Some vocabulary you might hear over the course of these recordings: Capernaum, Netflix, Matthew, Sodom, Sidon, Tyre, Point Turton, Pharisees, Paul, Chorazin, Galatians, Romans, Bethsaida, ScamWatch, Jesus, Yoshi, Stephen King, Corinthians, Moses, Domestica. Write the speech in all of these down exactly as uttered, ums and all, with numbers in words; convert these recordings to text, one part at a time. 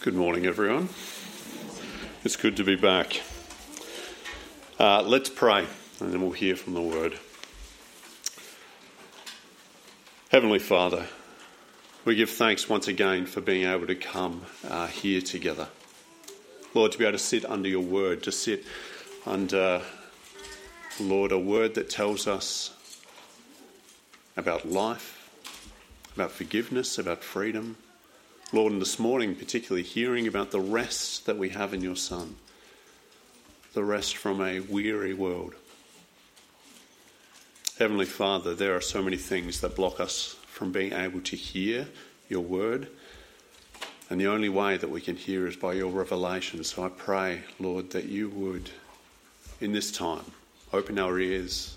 Good morning, everyone. It's good to be back. Uh, let's pray, and then we'll hear from the Word. Heavenly Father, we give thanks once again for being able to come uh, here together. Lord, to be able to sit under your Word, to sit under, Lord, a Word that tells us about life, about forgiveness, about freedom. Lord, and this morning particularly hearing about the rest that we have in your Son, the rest from a weary world. Heavenly Father, there are so many things that block us from being able to hear your word, and the only way that we can hear is by your revelation. So I pray, Lord, that you would, in this time, open our ears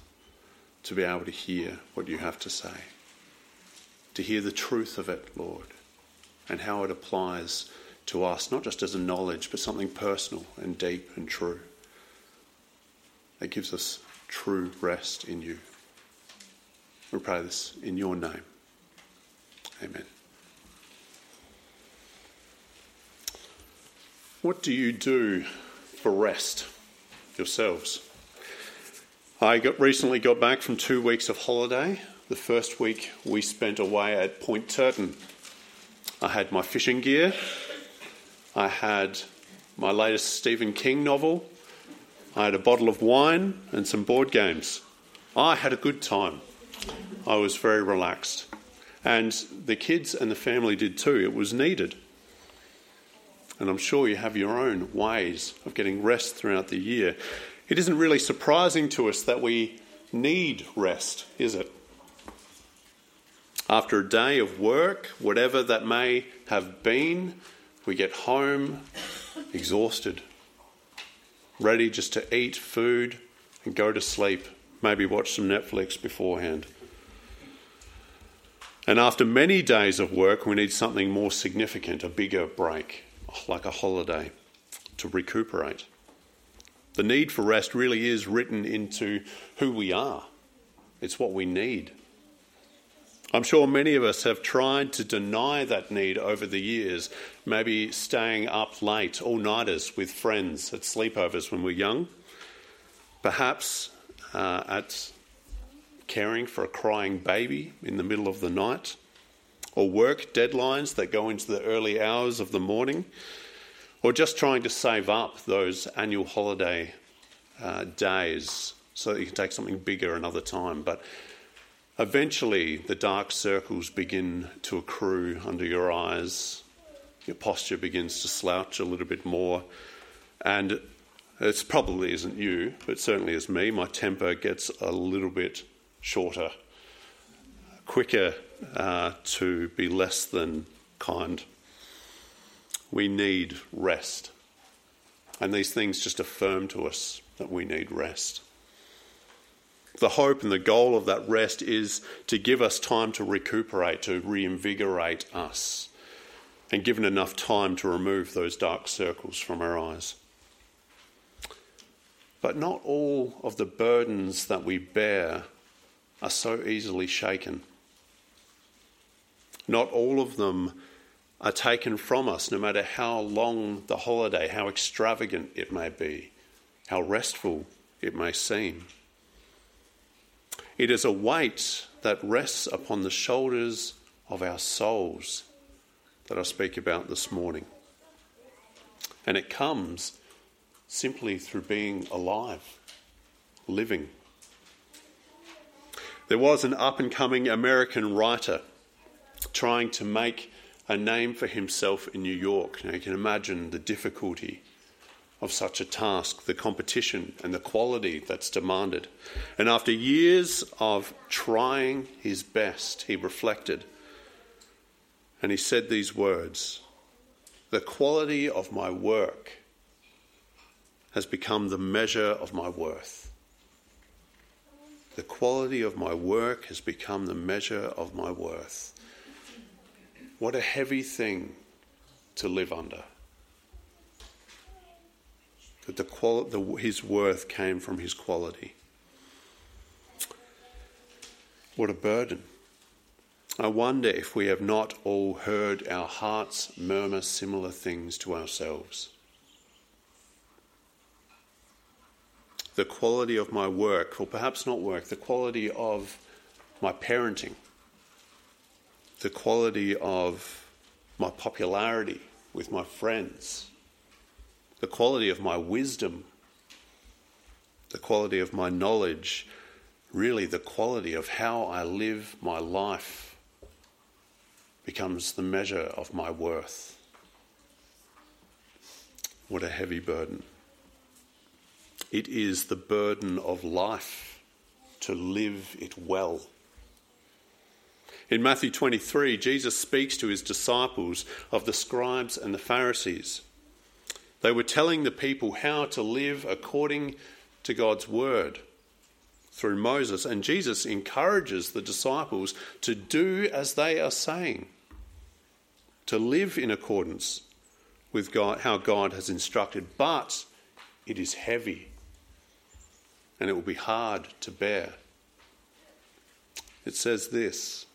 to be able to hear what you have to say, to hear the truth of it, Lord, and how it applies to us, not just as a knowledge, but something personal and deep and true. That gives us true rest in you. We pray this in your name. Amen. What do you do for rest yourselves? I got, recently got back from two weeks of holiday. The first week we spent away at Point Turton. I had my fishing gear, I had my latest Stephen King novel, I had a bottle of wine and some board games. I had a good time. I was very relaxed. And the kids and the family did too. It was needed. And I'm sure you have your own ways of getting rest throughout the year. It isn't really surprising to us that we need rest, is it? After a day of work, whatever that may have been, we get home exhausted, ready just to eat food and go to sleep, maybe watch some Netflix beforehand. And after many days of work, we need something more significant, a bigger break, like a holiday, to recuperate. The need for rest really is written into who we are. It's what we need. I'm sure many of us have tried to deny that need over the years, maybe staying up late, all-nighters with friends at sleepovers when we're young, perhaps uh, at caring for a crying baby in the middle of the night, or work deadlines that go into the early hours of the morning, or just trying to save up those annual holiday uh, days so that you can take something bigger another time. But eventually, the dark circles begin to accrue under your eyes. Your posture begins to slouch a little bit more. And it probably isn't you, but certainly is me. My temper gets a little bit shorter, quicker uh, to be less than kind. We need rest. And these things just affirm to us that we need rest. The hope and the goal of that rest is to give us time to recuperate, to reinvigorate us, and given enough time to remove those dark circles from our eyes. But not all of the burdens that we bear are so easily shaken. Not all of them are taken from us, no matter how long the holiday, how extravagant it may be, how restful it may seem. It is a weight that rests upon the shoulders of our souls that I speak about this morning. And it comes simply through being alive, living. There was an up-and-coming American writer trying to make a name for himself in New York. Now you can imagine the difficulty of such a task, the competition and the quality that's demanded. And after years of trying his best, he reflected and he said these words: "The quality of my work has become the measure of my worth. The quality of my work has become the measure of my worth." What a heavy thing to live under. That the quali- the, his worth came from his quality. What a burden. I wonder if we have not all heard our hearts murmur similar things to ourselves. The quality of my work, or perhaps not work, the quality of my parenting, the quality of my popularity with my friends, the quality of my wisdom, the quality of my knowledge, really the quality of how I live my life becomes the measure of my worth. What a heavy burden. It is the burden of life to live it well. In Matthew twenty-three, Jesus speaks to his disciples of the scribes and the Pharisees. They were telling the people how to live according to God's word through Moses, and Jesus encourages the disciples to do as they are saying, to live in accordance with God, how God has instructed, but it is heavy and it will be hard to bear. It says this: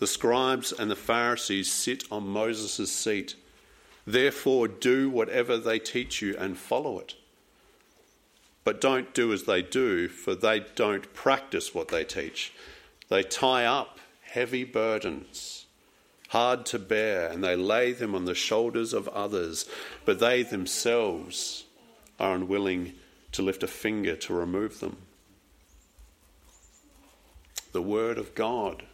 the scribes and the Pharisees sit on Moses' seat. Therefore do whatever they teach you and follow it. But don't do as they do, for they don't practice what they teach. They tie up heavy burdens, hard to bear, and they lay them on the shoulders of others, but they themselves are unwilling to lift a finger to remove them. The Word of God,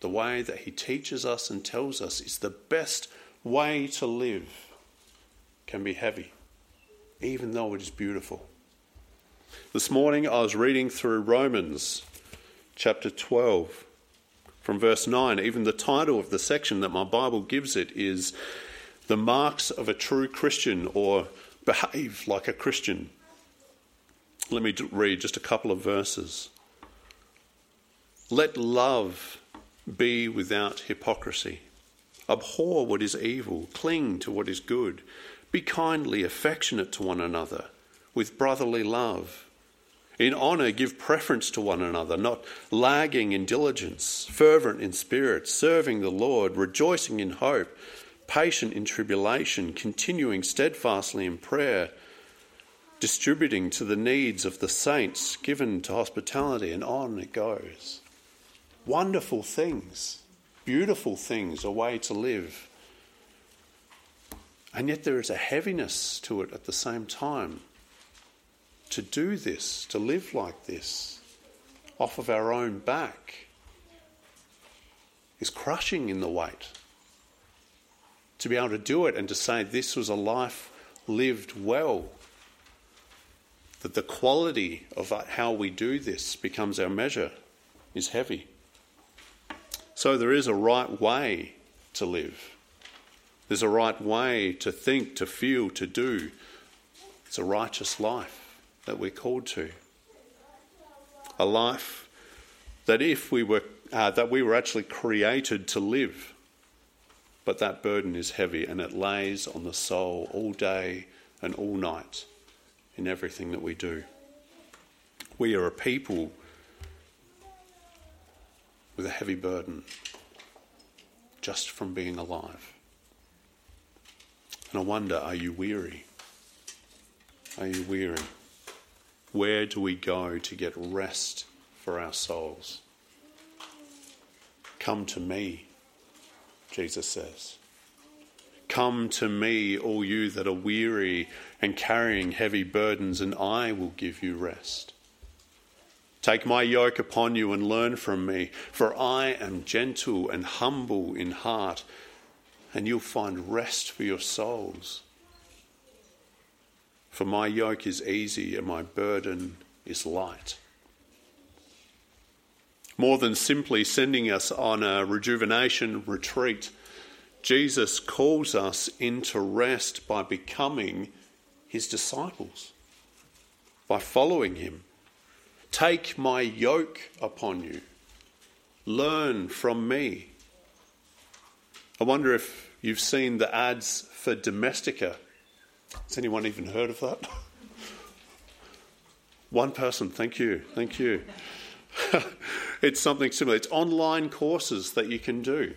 the way that He teaches us and tells us is the best way to live, can be heavy, even though it is beautiful. This morning I was reading through Romans chapter twelve from verse nine. Even the title of the section that my Bible gives it is The Marks of a True Christian, or Behave Like a Christian. Let me read just a couple of verses. Let love be without hypocrisy. Abhor what is evil, cling to what is good. Be kindly affectionate to one another with brotherly love. In honour give preference to one another, not lagging in diligence, fervent in spirit, serving the Lord, rejoicing in hope, patient in tribulation, continuing steadfastly in prayer, distributing to the needs of the saints, given to hospitality, and on it goes. Wonderful things, beautiful things, a way to live. And yet there is a heaviness to it at the same time. To do this, to live like this, off of our own back, is crushing in the weight. To be able to do it and to say this was a life lived well, that the quality of how we do this becomes our measure, is heavy. So there is a right way to live. There's a right way to think, to feel, to do. It's a righteous life that we're called to, a life that if we were uh, that we were actually created to live, but that burden is heavy and it lays on the soul all day and all night in everything that we do. We are a people with a heavy burden just from being alive. And I wonder, are you weary? Are you weary? Where do we go to get rest for our souls? Come to me, Jesus says. Come to me, all you that are weary and carrying heavy burdens, and I will give you rest. Take my yoke upon you and learn from me, for I am gentle and humble in heart, and you'll find rest for your souls. For my yoke is easy and my burden is light. More than simply sending us on a rejuvenation retreat, Jesus calls us into rest by becoming his disciples, by following him. Take my yoke upon you. Learn from me. I wonder if you've seen the ads for Domestica. Has anyone even heard of that? One person, thank you, thank you. It's something similar. It's online courses that you can do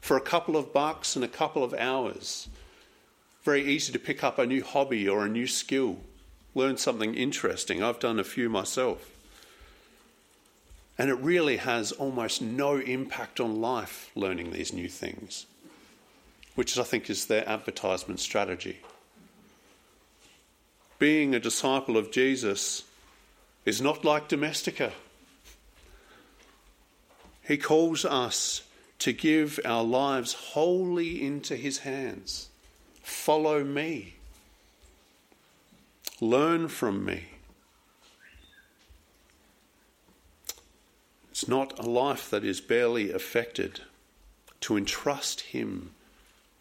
for a couple of bucks and a couple of hours. Very easy to pick up a new hobby or a new skill, learn something interesting. I've done a few myself. And it really has almost no impact on life, learning these new things, which I think is their advertisement strategy. Being a disciple of Jesus is not like Domestica. He calls us to give our lives wholly into his hands. Follow me. Learn from me. It's not a life that is barely affected, to entrust him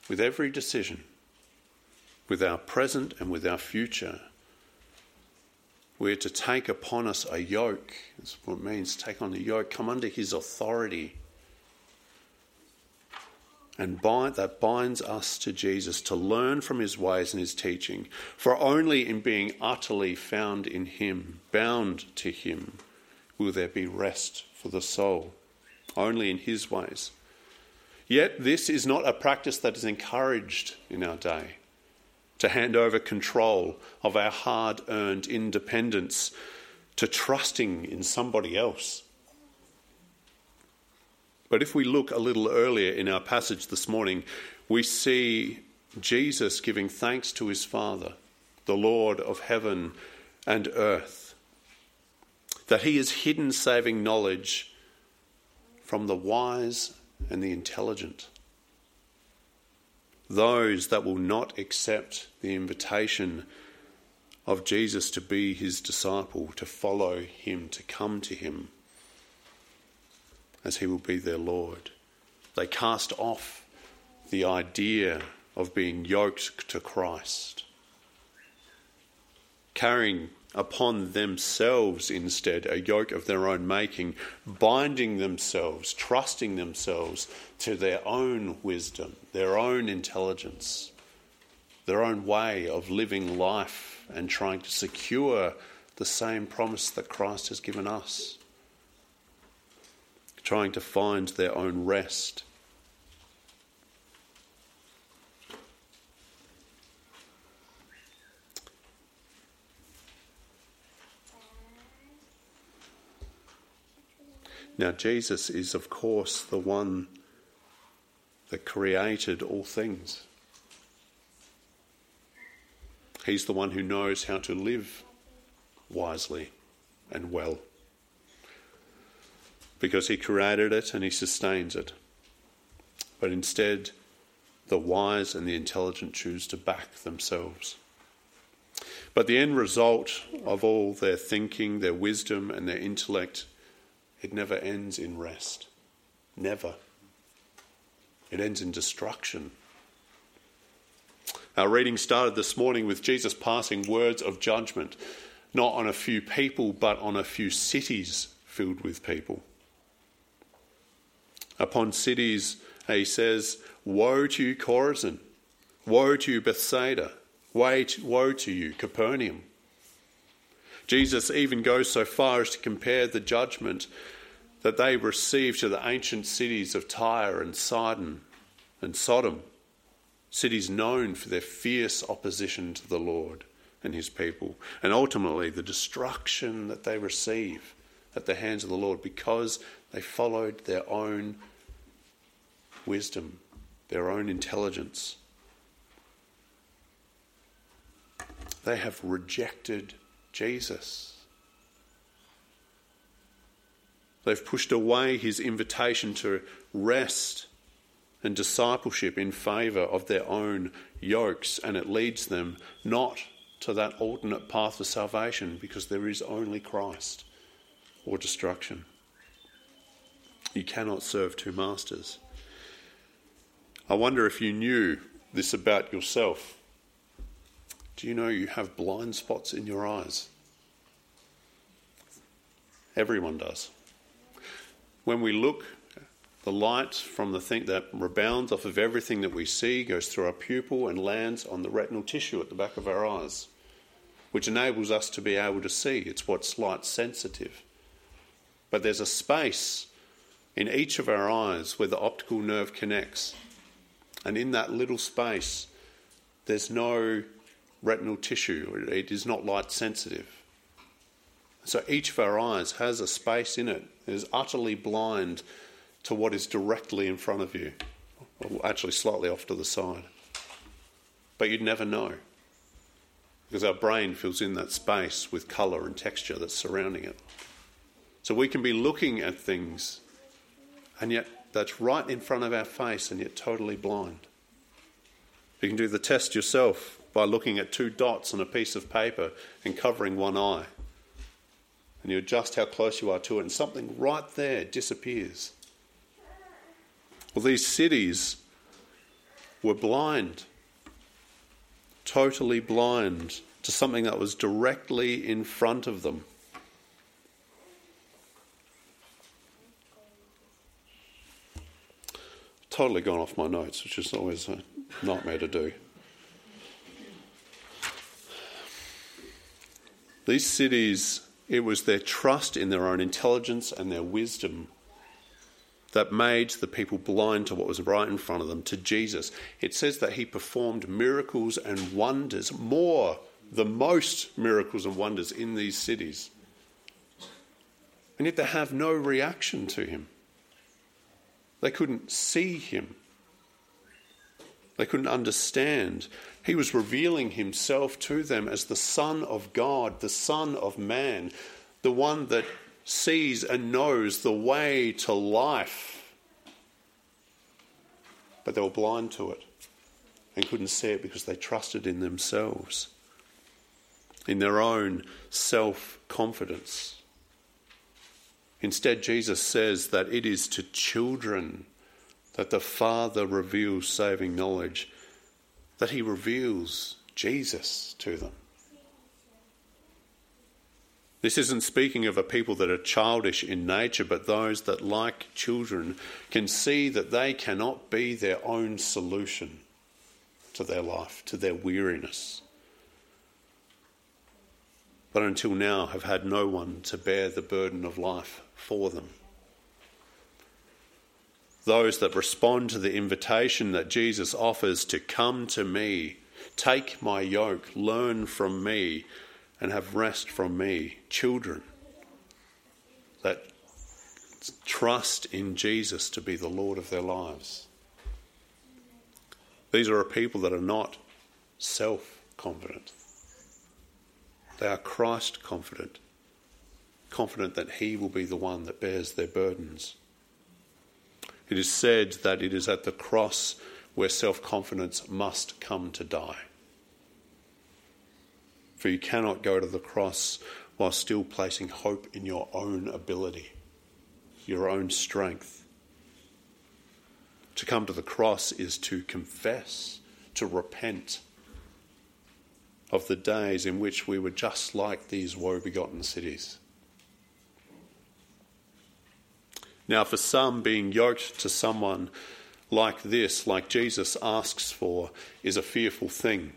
with every decision, with our present and with our future. We're to take upon us a yoke. That's what it means, take on a yoke, come under his authority. And bind, that binds us to Jesus, to learn from his ways and his teaching. For only in being utterly found in him, bound to him, will there be rest for the soul. Only in his ways. Yet this is not a practice that is encouraged in our day, to hand over control of our hard-earned independence to trusting in somebody else. But if we look a little earlier in our passage this morning, we see Jesus giving thanks to his Father, the Lord of heaven and earth, that he has hidden saving knowledge from the wise and the intelligent, those that will not accept the invitation of Jesus to be his disciple, to follow him, to come to him, as he will be their Lord. They cast off the idea of being yoked to Christ, carrying upon themselves instead a yoke of their own making, binding themselves, trusting themselves to their own wisdom, their own intelligence, their own way of living life, and trying to secure the same promise that Christ has given us, trying to find their own rest. Now, Jesus is, of course, the one that created all things. He's the one who knows how to live wisely and well, because he created it and he sustains it. But instead, the wise and the intelligent choose to back themselves. But the end result of all their thinking, their wisdom and their intellect, it never ends in rest. Never. It ends in destruction. Our reading started this morning with Jesus passing words of judgment, not on a few people, but on a few cities filled with people. Upon cities, he says, "Woe to you, Chorazin! Woe to you, Bethsaida! Woe to you, Capernaum!" Jesus even goes so far as to compare the judgment that they received to the ancient cities of Tyre and Sidon and Sodom, cities known for their fierce opposition to the Lord and his people, and ultimately the destruction that they receive at the hands of the Lord because they followed their own wisdom, their own intelligence. They have rejected Jesus. They've pushed away his invitation to rest and discipleship in favour of their own yokes, and it leads them not to that alternate path for salvation, because there is only Christ, or destruction. You cannot serve two masters. I wonder if you knew this about yourself. Do you know you have blind spots in your eyes? Everyone does. When we look, the light from the thing that rebounds off of everything that we see goes through our pupil and lands on the retinal tissue at the back of our eyes, which enables us to be able to see. It's what's light sensitive. But there's a space in each of our eyes where the optical nerve connects. And in that little space, there's no retinal tissue. It is not light sensitive. So each of our eyes has a space in it. It is utterly blind to what is directly in front of you, or actually slightly off to the side. But you'd never know, because our brain fills in that space with colour and texture that's surrounding it. So we can be looking at things, and yet that's right in front of our face, and yet totally blind. You can do the test yourself by looking at two dots on a piece of paper and covering one eye. And you adjust how close you are to it, and something right there disappears. Well, these cities were blind, totally blind to something that was directly in front of them. Totally gone off my notes, which is always a nightmare to do. These cities, it was their trust in their own intelligence and their wisdom that made the people blind to what was right in front of them, to Jesus. It says that he performed miracles and wonders, more than most miracles and wonders in these cities. And yet they have no reaction to him. They couldn't see him. They couldn't understand. He was revealing himself to them as the Son of God, the Son of Man, the one that sees and knows the way to life. But they were blind to it and couldn't see it because they trusted in themselves, in their own self-confidence. Instead, Jesus says that it is to children that the Father reveals saving knowledge, that he reveals Jesus to them. This isn't speaking of a people that are childish in nature, but those that, like children, can see that they cannot be their own solution to their life, to their weariness, but until now have had no one to bear the burden of life for them. Those that respond to the invitation that Jesus offers to come to me, take my yoke, learn from me, and have rest from me. Children that trust in Jesus to be the Lord of their lives. These are a people that are not self-confident. They are Christ-confident, confident that he will be the one that bears their burdens. It is said that it is at the cross where self-confidence must come to die. For you cannot go to the cross while still placing hope in your own ability, your own strength. To come to the cross is to confess, to repent of the days in which we were just like these woe-begotten cities. Now, for some, being yoked to someone like this, like Jesus asks for, is a fearful thing.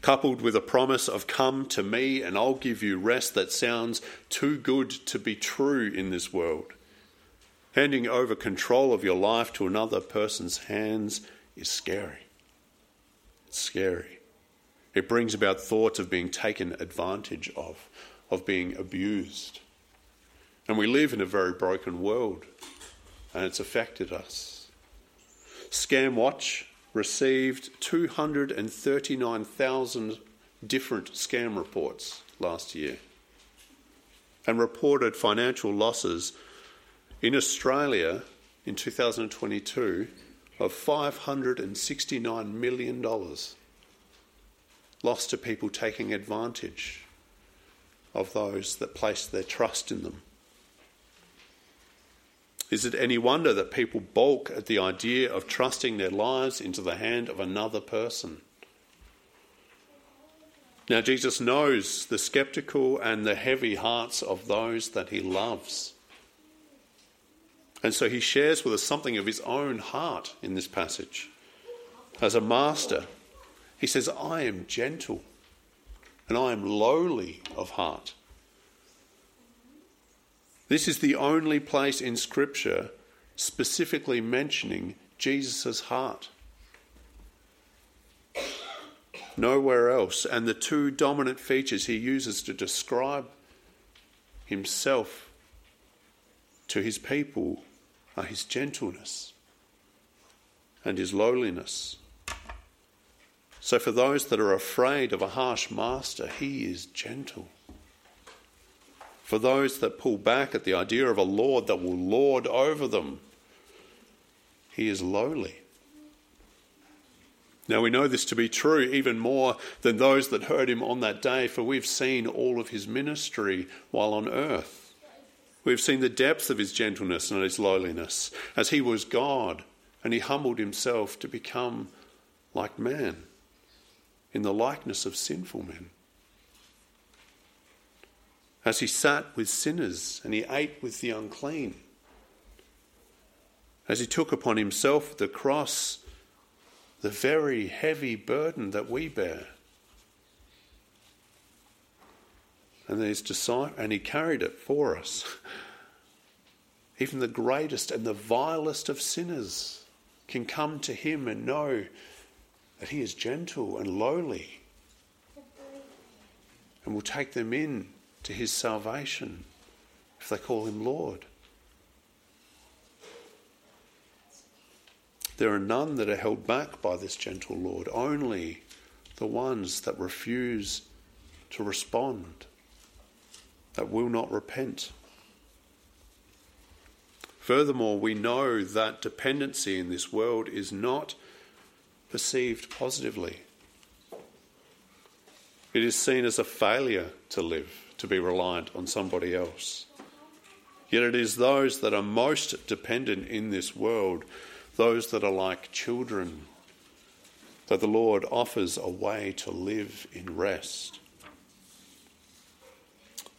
Coupled with a promise of come to me and I'll give you rest that sounds too good to be true in this world. Handing over control of your life to another person's hands is scary. It's scary. It brings about thoughts of being taken advantage of, of being abused. And we live in a very broken world, and it's affected us. ScamWatch received two hundred thirty-nine thousand different scam reports last year and reported financial losses in Australia in two thousand twenty-two of five hundred sixty-nine million dollars lost to people taking advantage of those that placed their trust in them. Is it any wonder that people balk at the idea of trusting their lives into the hand of another person? Now, Jesus knows the sceptical and the heavy hearts of those that he loves. And so he shares with us something of his own heart in this passage. As a master, he says, I am gentle and I am lowly of heart. This is the only place in Scripture specifically mentioning Jesus' heart. Nowhere else. And the two dominant features he uses to describe himself to his people are his gentleness and his lowliness. So for those that are afraid of a harsh master, he is gentle. For those that pull back at the idea of a Lord that will lord over them, he is lowly. Now we know this to be true even more than those that heard him on that day, for we've seen all of his ministry while on earth. We've seen the depth of his gentleness and his lowliness, as he was God and he humbled himself to become like man, in the likeness of sinful men. As he sat with sinners and he ate with the unclean. As he took upon himself at the cross the very heavy burden that we bear. And his disciples, and he carried it for us. Even the greatest and the vilest of sinners can come to him and know that he is gentle and lowly and will take them in to his salvation if they call him Lord. There are none that are held back by this gentle Lord, only the ones that refuse to respond, that will not repent. Furthermore, we know that dependency in this world is not perceived positively. It is seen as a failure to live, to be reliant on somebody else. Yet it is those that are most dependent in this world, those that are like children, that the Lord offers a way to live in rest.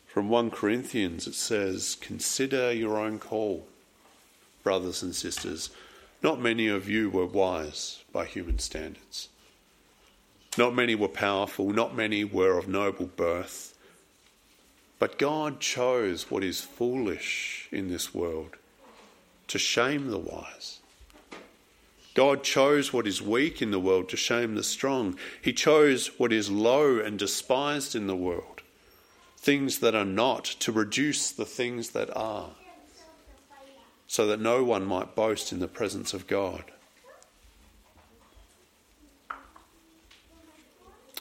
From First Corinthians it says, "Consider your own call, brothers and sisters. Not many of you were wise by human standards. Not many were powerful, not many were of noble birth. But God chose what is foolish in this world to shame the wise. God chose what is weak in the world to shame the strong. He chose what is low and despised in the world, things that are not, to reduce the things that are, so that no one might boast in the presence of God."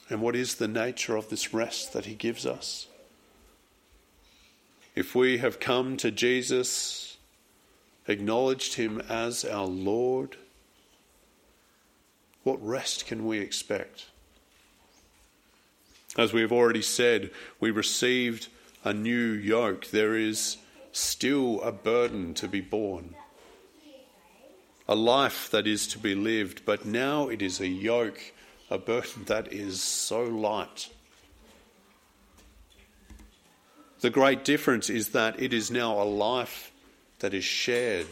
And what is the nature of this rest that he gives us? If we have come to Jesus, acknowledged him as our Lord, what rest can we expect? As we have already said, we received a new yoke. There is still a burden to be borne, a life that is to be lived, but now it is a yoke, a burden that is so light. The great difference is that it is now a life that is shared,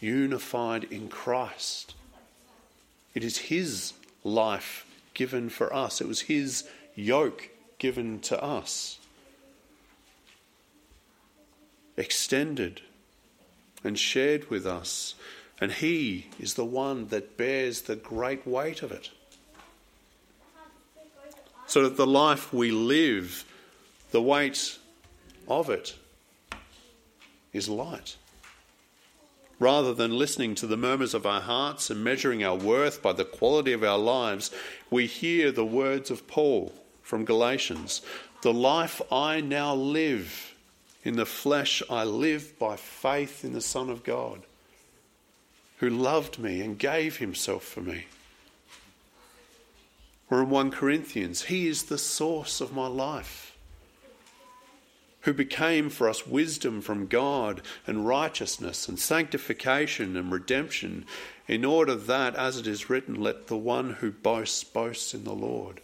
unified in Christ. It is his life given for us. It was his yoke given to us, extended and shared with us. And he is the one that bears the great weight of it. So that the life we live, the weight of it is light. Rather than listening to the murmurs of our hearts and measuring our worth by the quality of our lives, we hear the words of Paul from Galatians. "The life I now live in the flesh, I live by faith in the Son of God, who loved me and gave himself for me." Or in First Corinthians, "He is the source of my life, who became for us wisdom from God and righteousness and sanctification and redemption, in order that, as it is written, let the one who boasts, boasts in the Lord."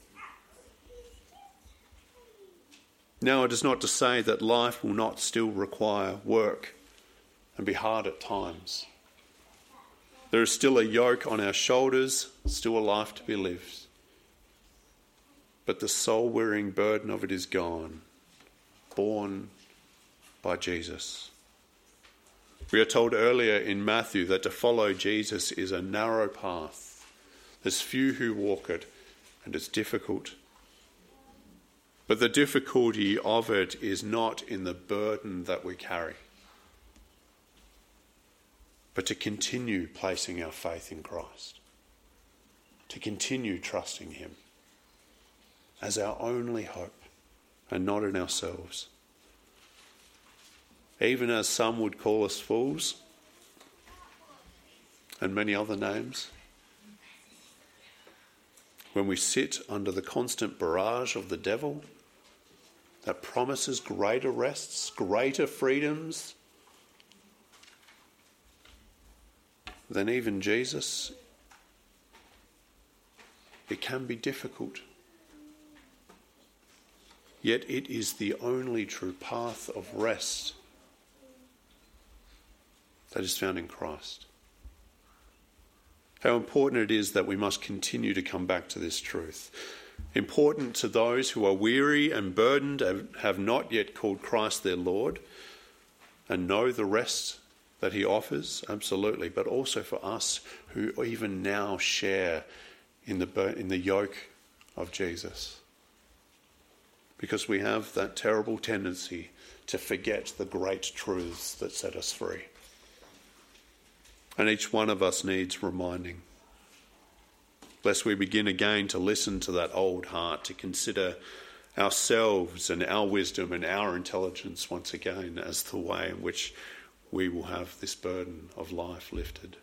Now it is not to say that life will not still require work and be hard at times. There is still a yoke on our shoulders, still a life to be lived. But the soul-wearing burden of it is gone, borne by Jesus. We are told earlier in Matthew that to follow Jesus is a narrow path. There's few who walk it, and it's difficult. But the difficulty of it is not in the burden that we carry, but to continue placing our faith in Christ, to continue trusting him as our only hope and not in ourselves. Even as some would call us fools and many other names, when we sit under the constant barrage of the devil that promises greater rests, greater freedoms than even Jesus, it can be difficult. Yet it is the only true path of rest that is found in Christ. How important it is that we must continue to come back to this truth. Important to those who are weary and burdened and have not yet called Christ their Lord and know the rest that he offers, absolutely, but also for us who even now share in the, in the yoke of Jesus. Because we have that terrible tendency to forget the great truths that set us free. And each one of us needs reminding, lest we begin again to listen to that old heart, to consider ourselves and our wisdom and our intelligence once again as the way in which we will have this burden of life lifted.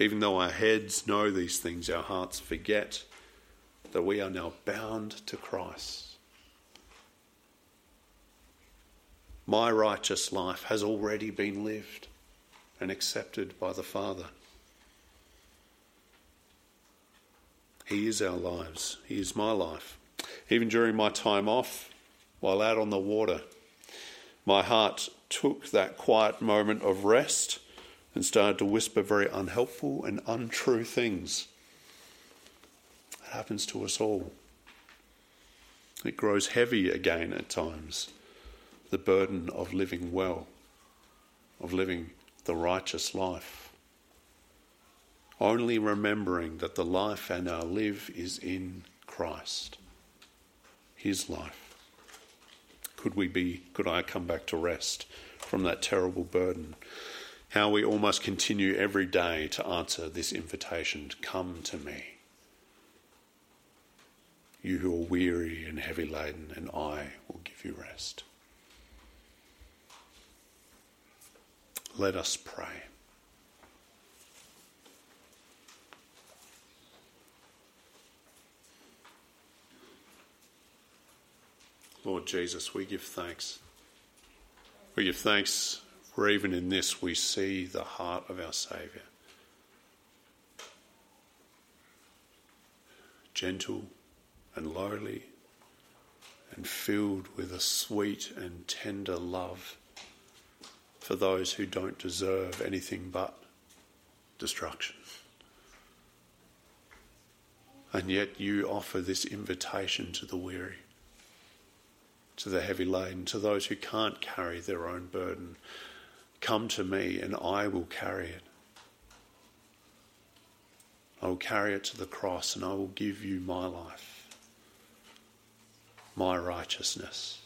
Even though our heads know these things, our hearts forget that we are now bound to Christ. My righteous life has already been lived and accepted by the Father. He is our lives. He is my life. Even during my time off, while out on the water, my heart took that quiet moment of rest and started to whisper very unhelpful and untrue things. It happens to us all. It grows heavy again at times. The burden of living well, of living the righteous life. Only remembering that the life and our live is in Christ, his life. Could we be, could I come back to rest from that terrible burden? How we all must continue every day to answer this invitation to come to me. You who are weary and heavy laden, and I will give you rest. Let us pray. Lord Jesus, we give thanks. We give thanks for even in this we see the heart of our Saviour. Gentle and lowly and filled with a sweet and tender love for those who don't deserve anything but destruction. And yet you offer this invitation to the weary, to the heavy laden, to those who can't carry their own burden. Come to me and I will carry it. I will carry it to the cross and I will give you my life, my righteousness.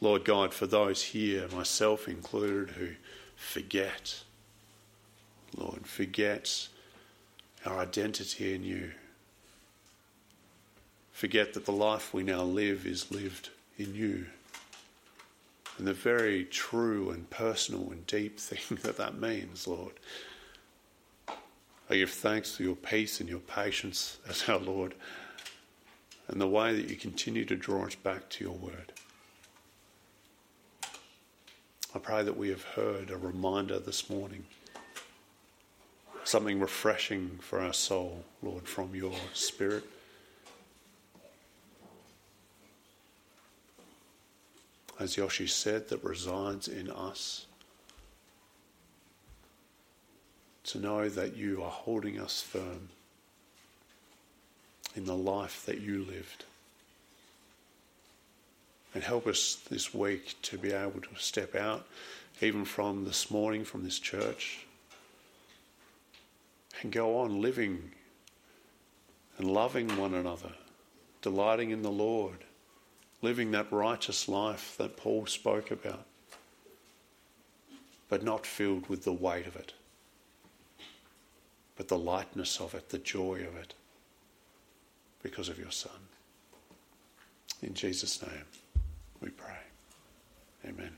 Lord God, for those here, myself included, who forget, Lord, forget our identity in you. Forget that the life we now live is lived in you. And the very true and personal and deep thing that that means, Lord. I give thanks for your peace and your patience as our Lord, and the way that you continue to draw us back to your word. I pray that we have heard a reminder this morning, something refreshing for our soul, Lord, from your Spirit. As Yoshi said, that resides in us, to know that you are holding us firm, in the life that you lived. And help us this week to be able to step out, even from this morning, from this church, and go on living and loving one another, delighting in the Lord, living that righteous life that Paul spoke about, but not filled with the weight of it, but the lightness of it, the joy of it, because of your Son. In Jesus' name we pray. Amen.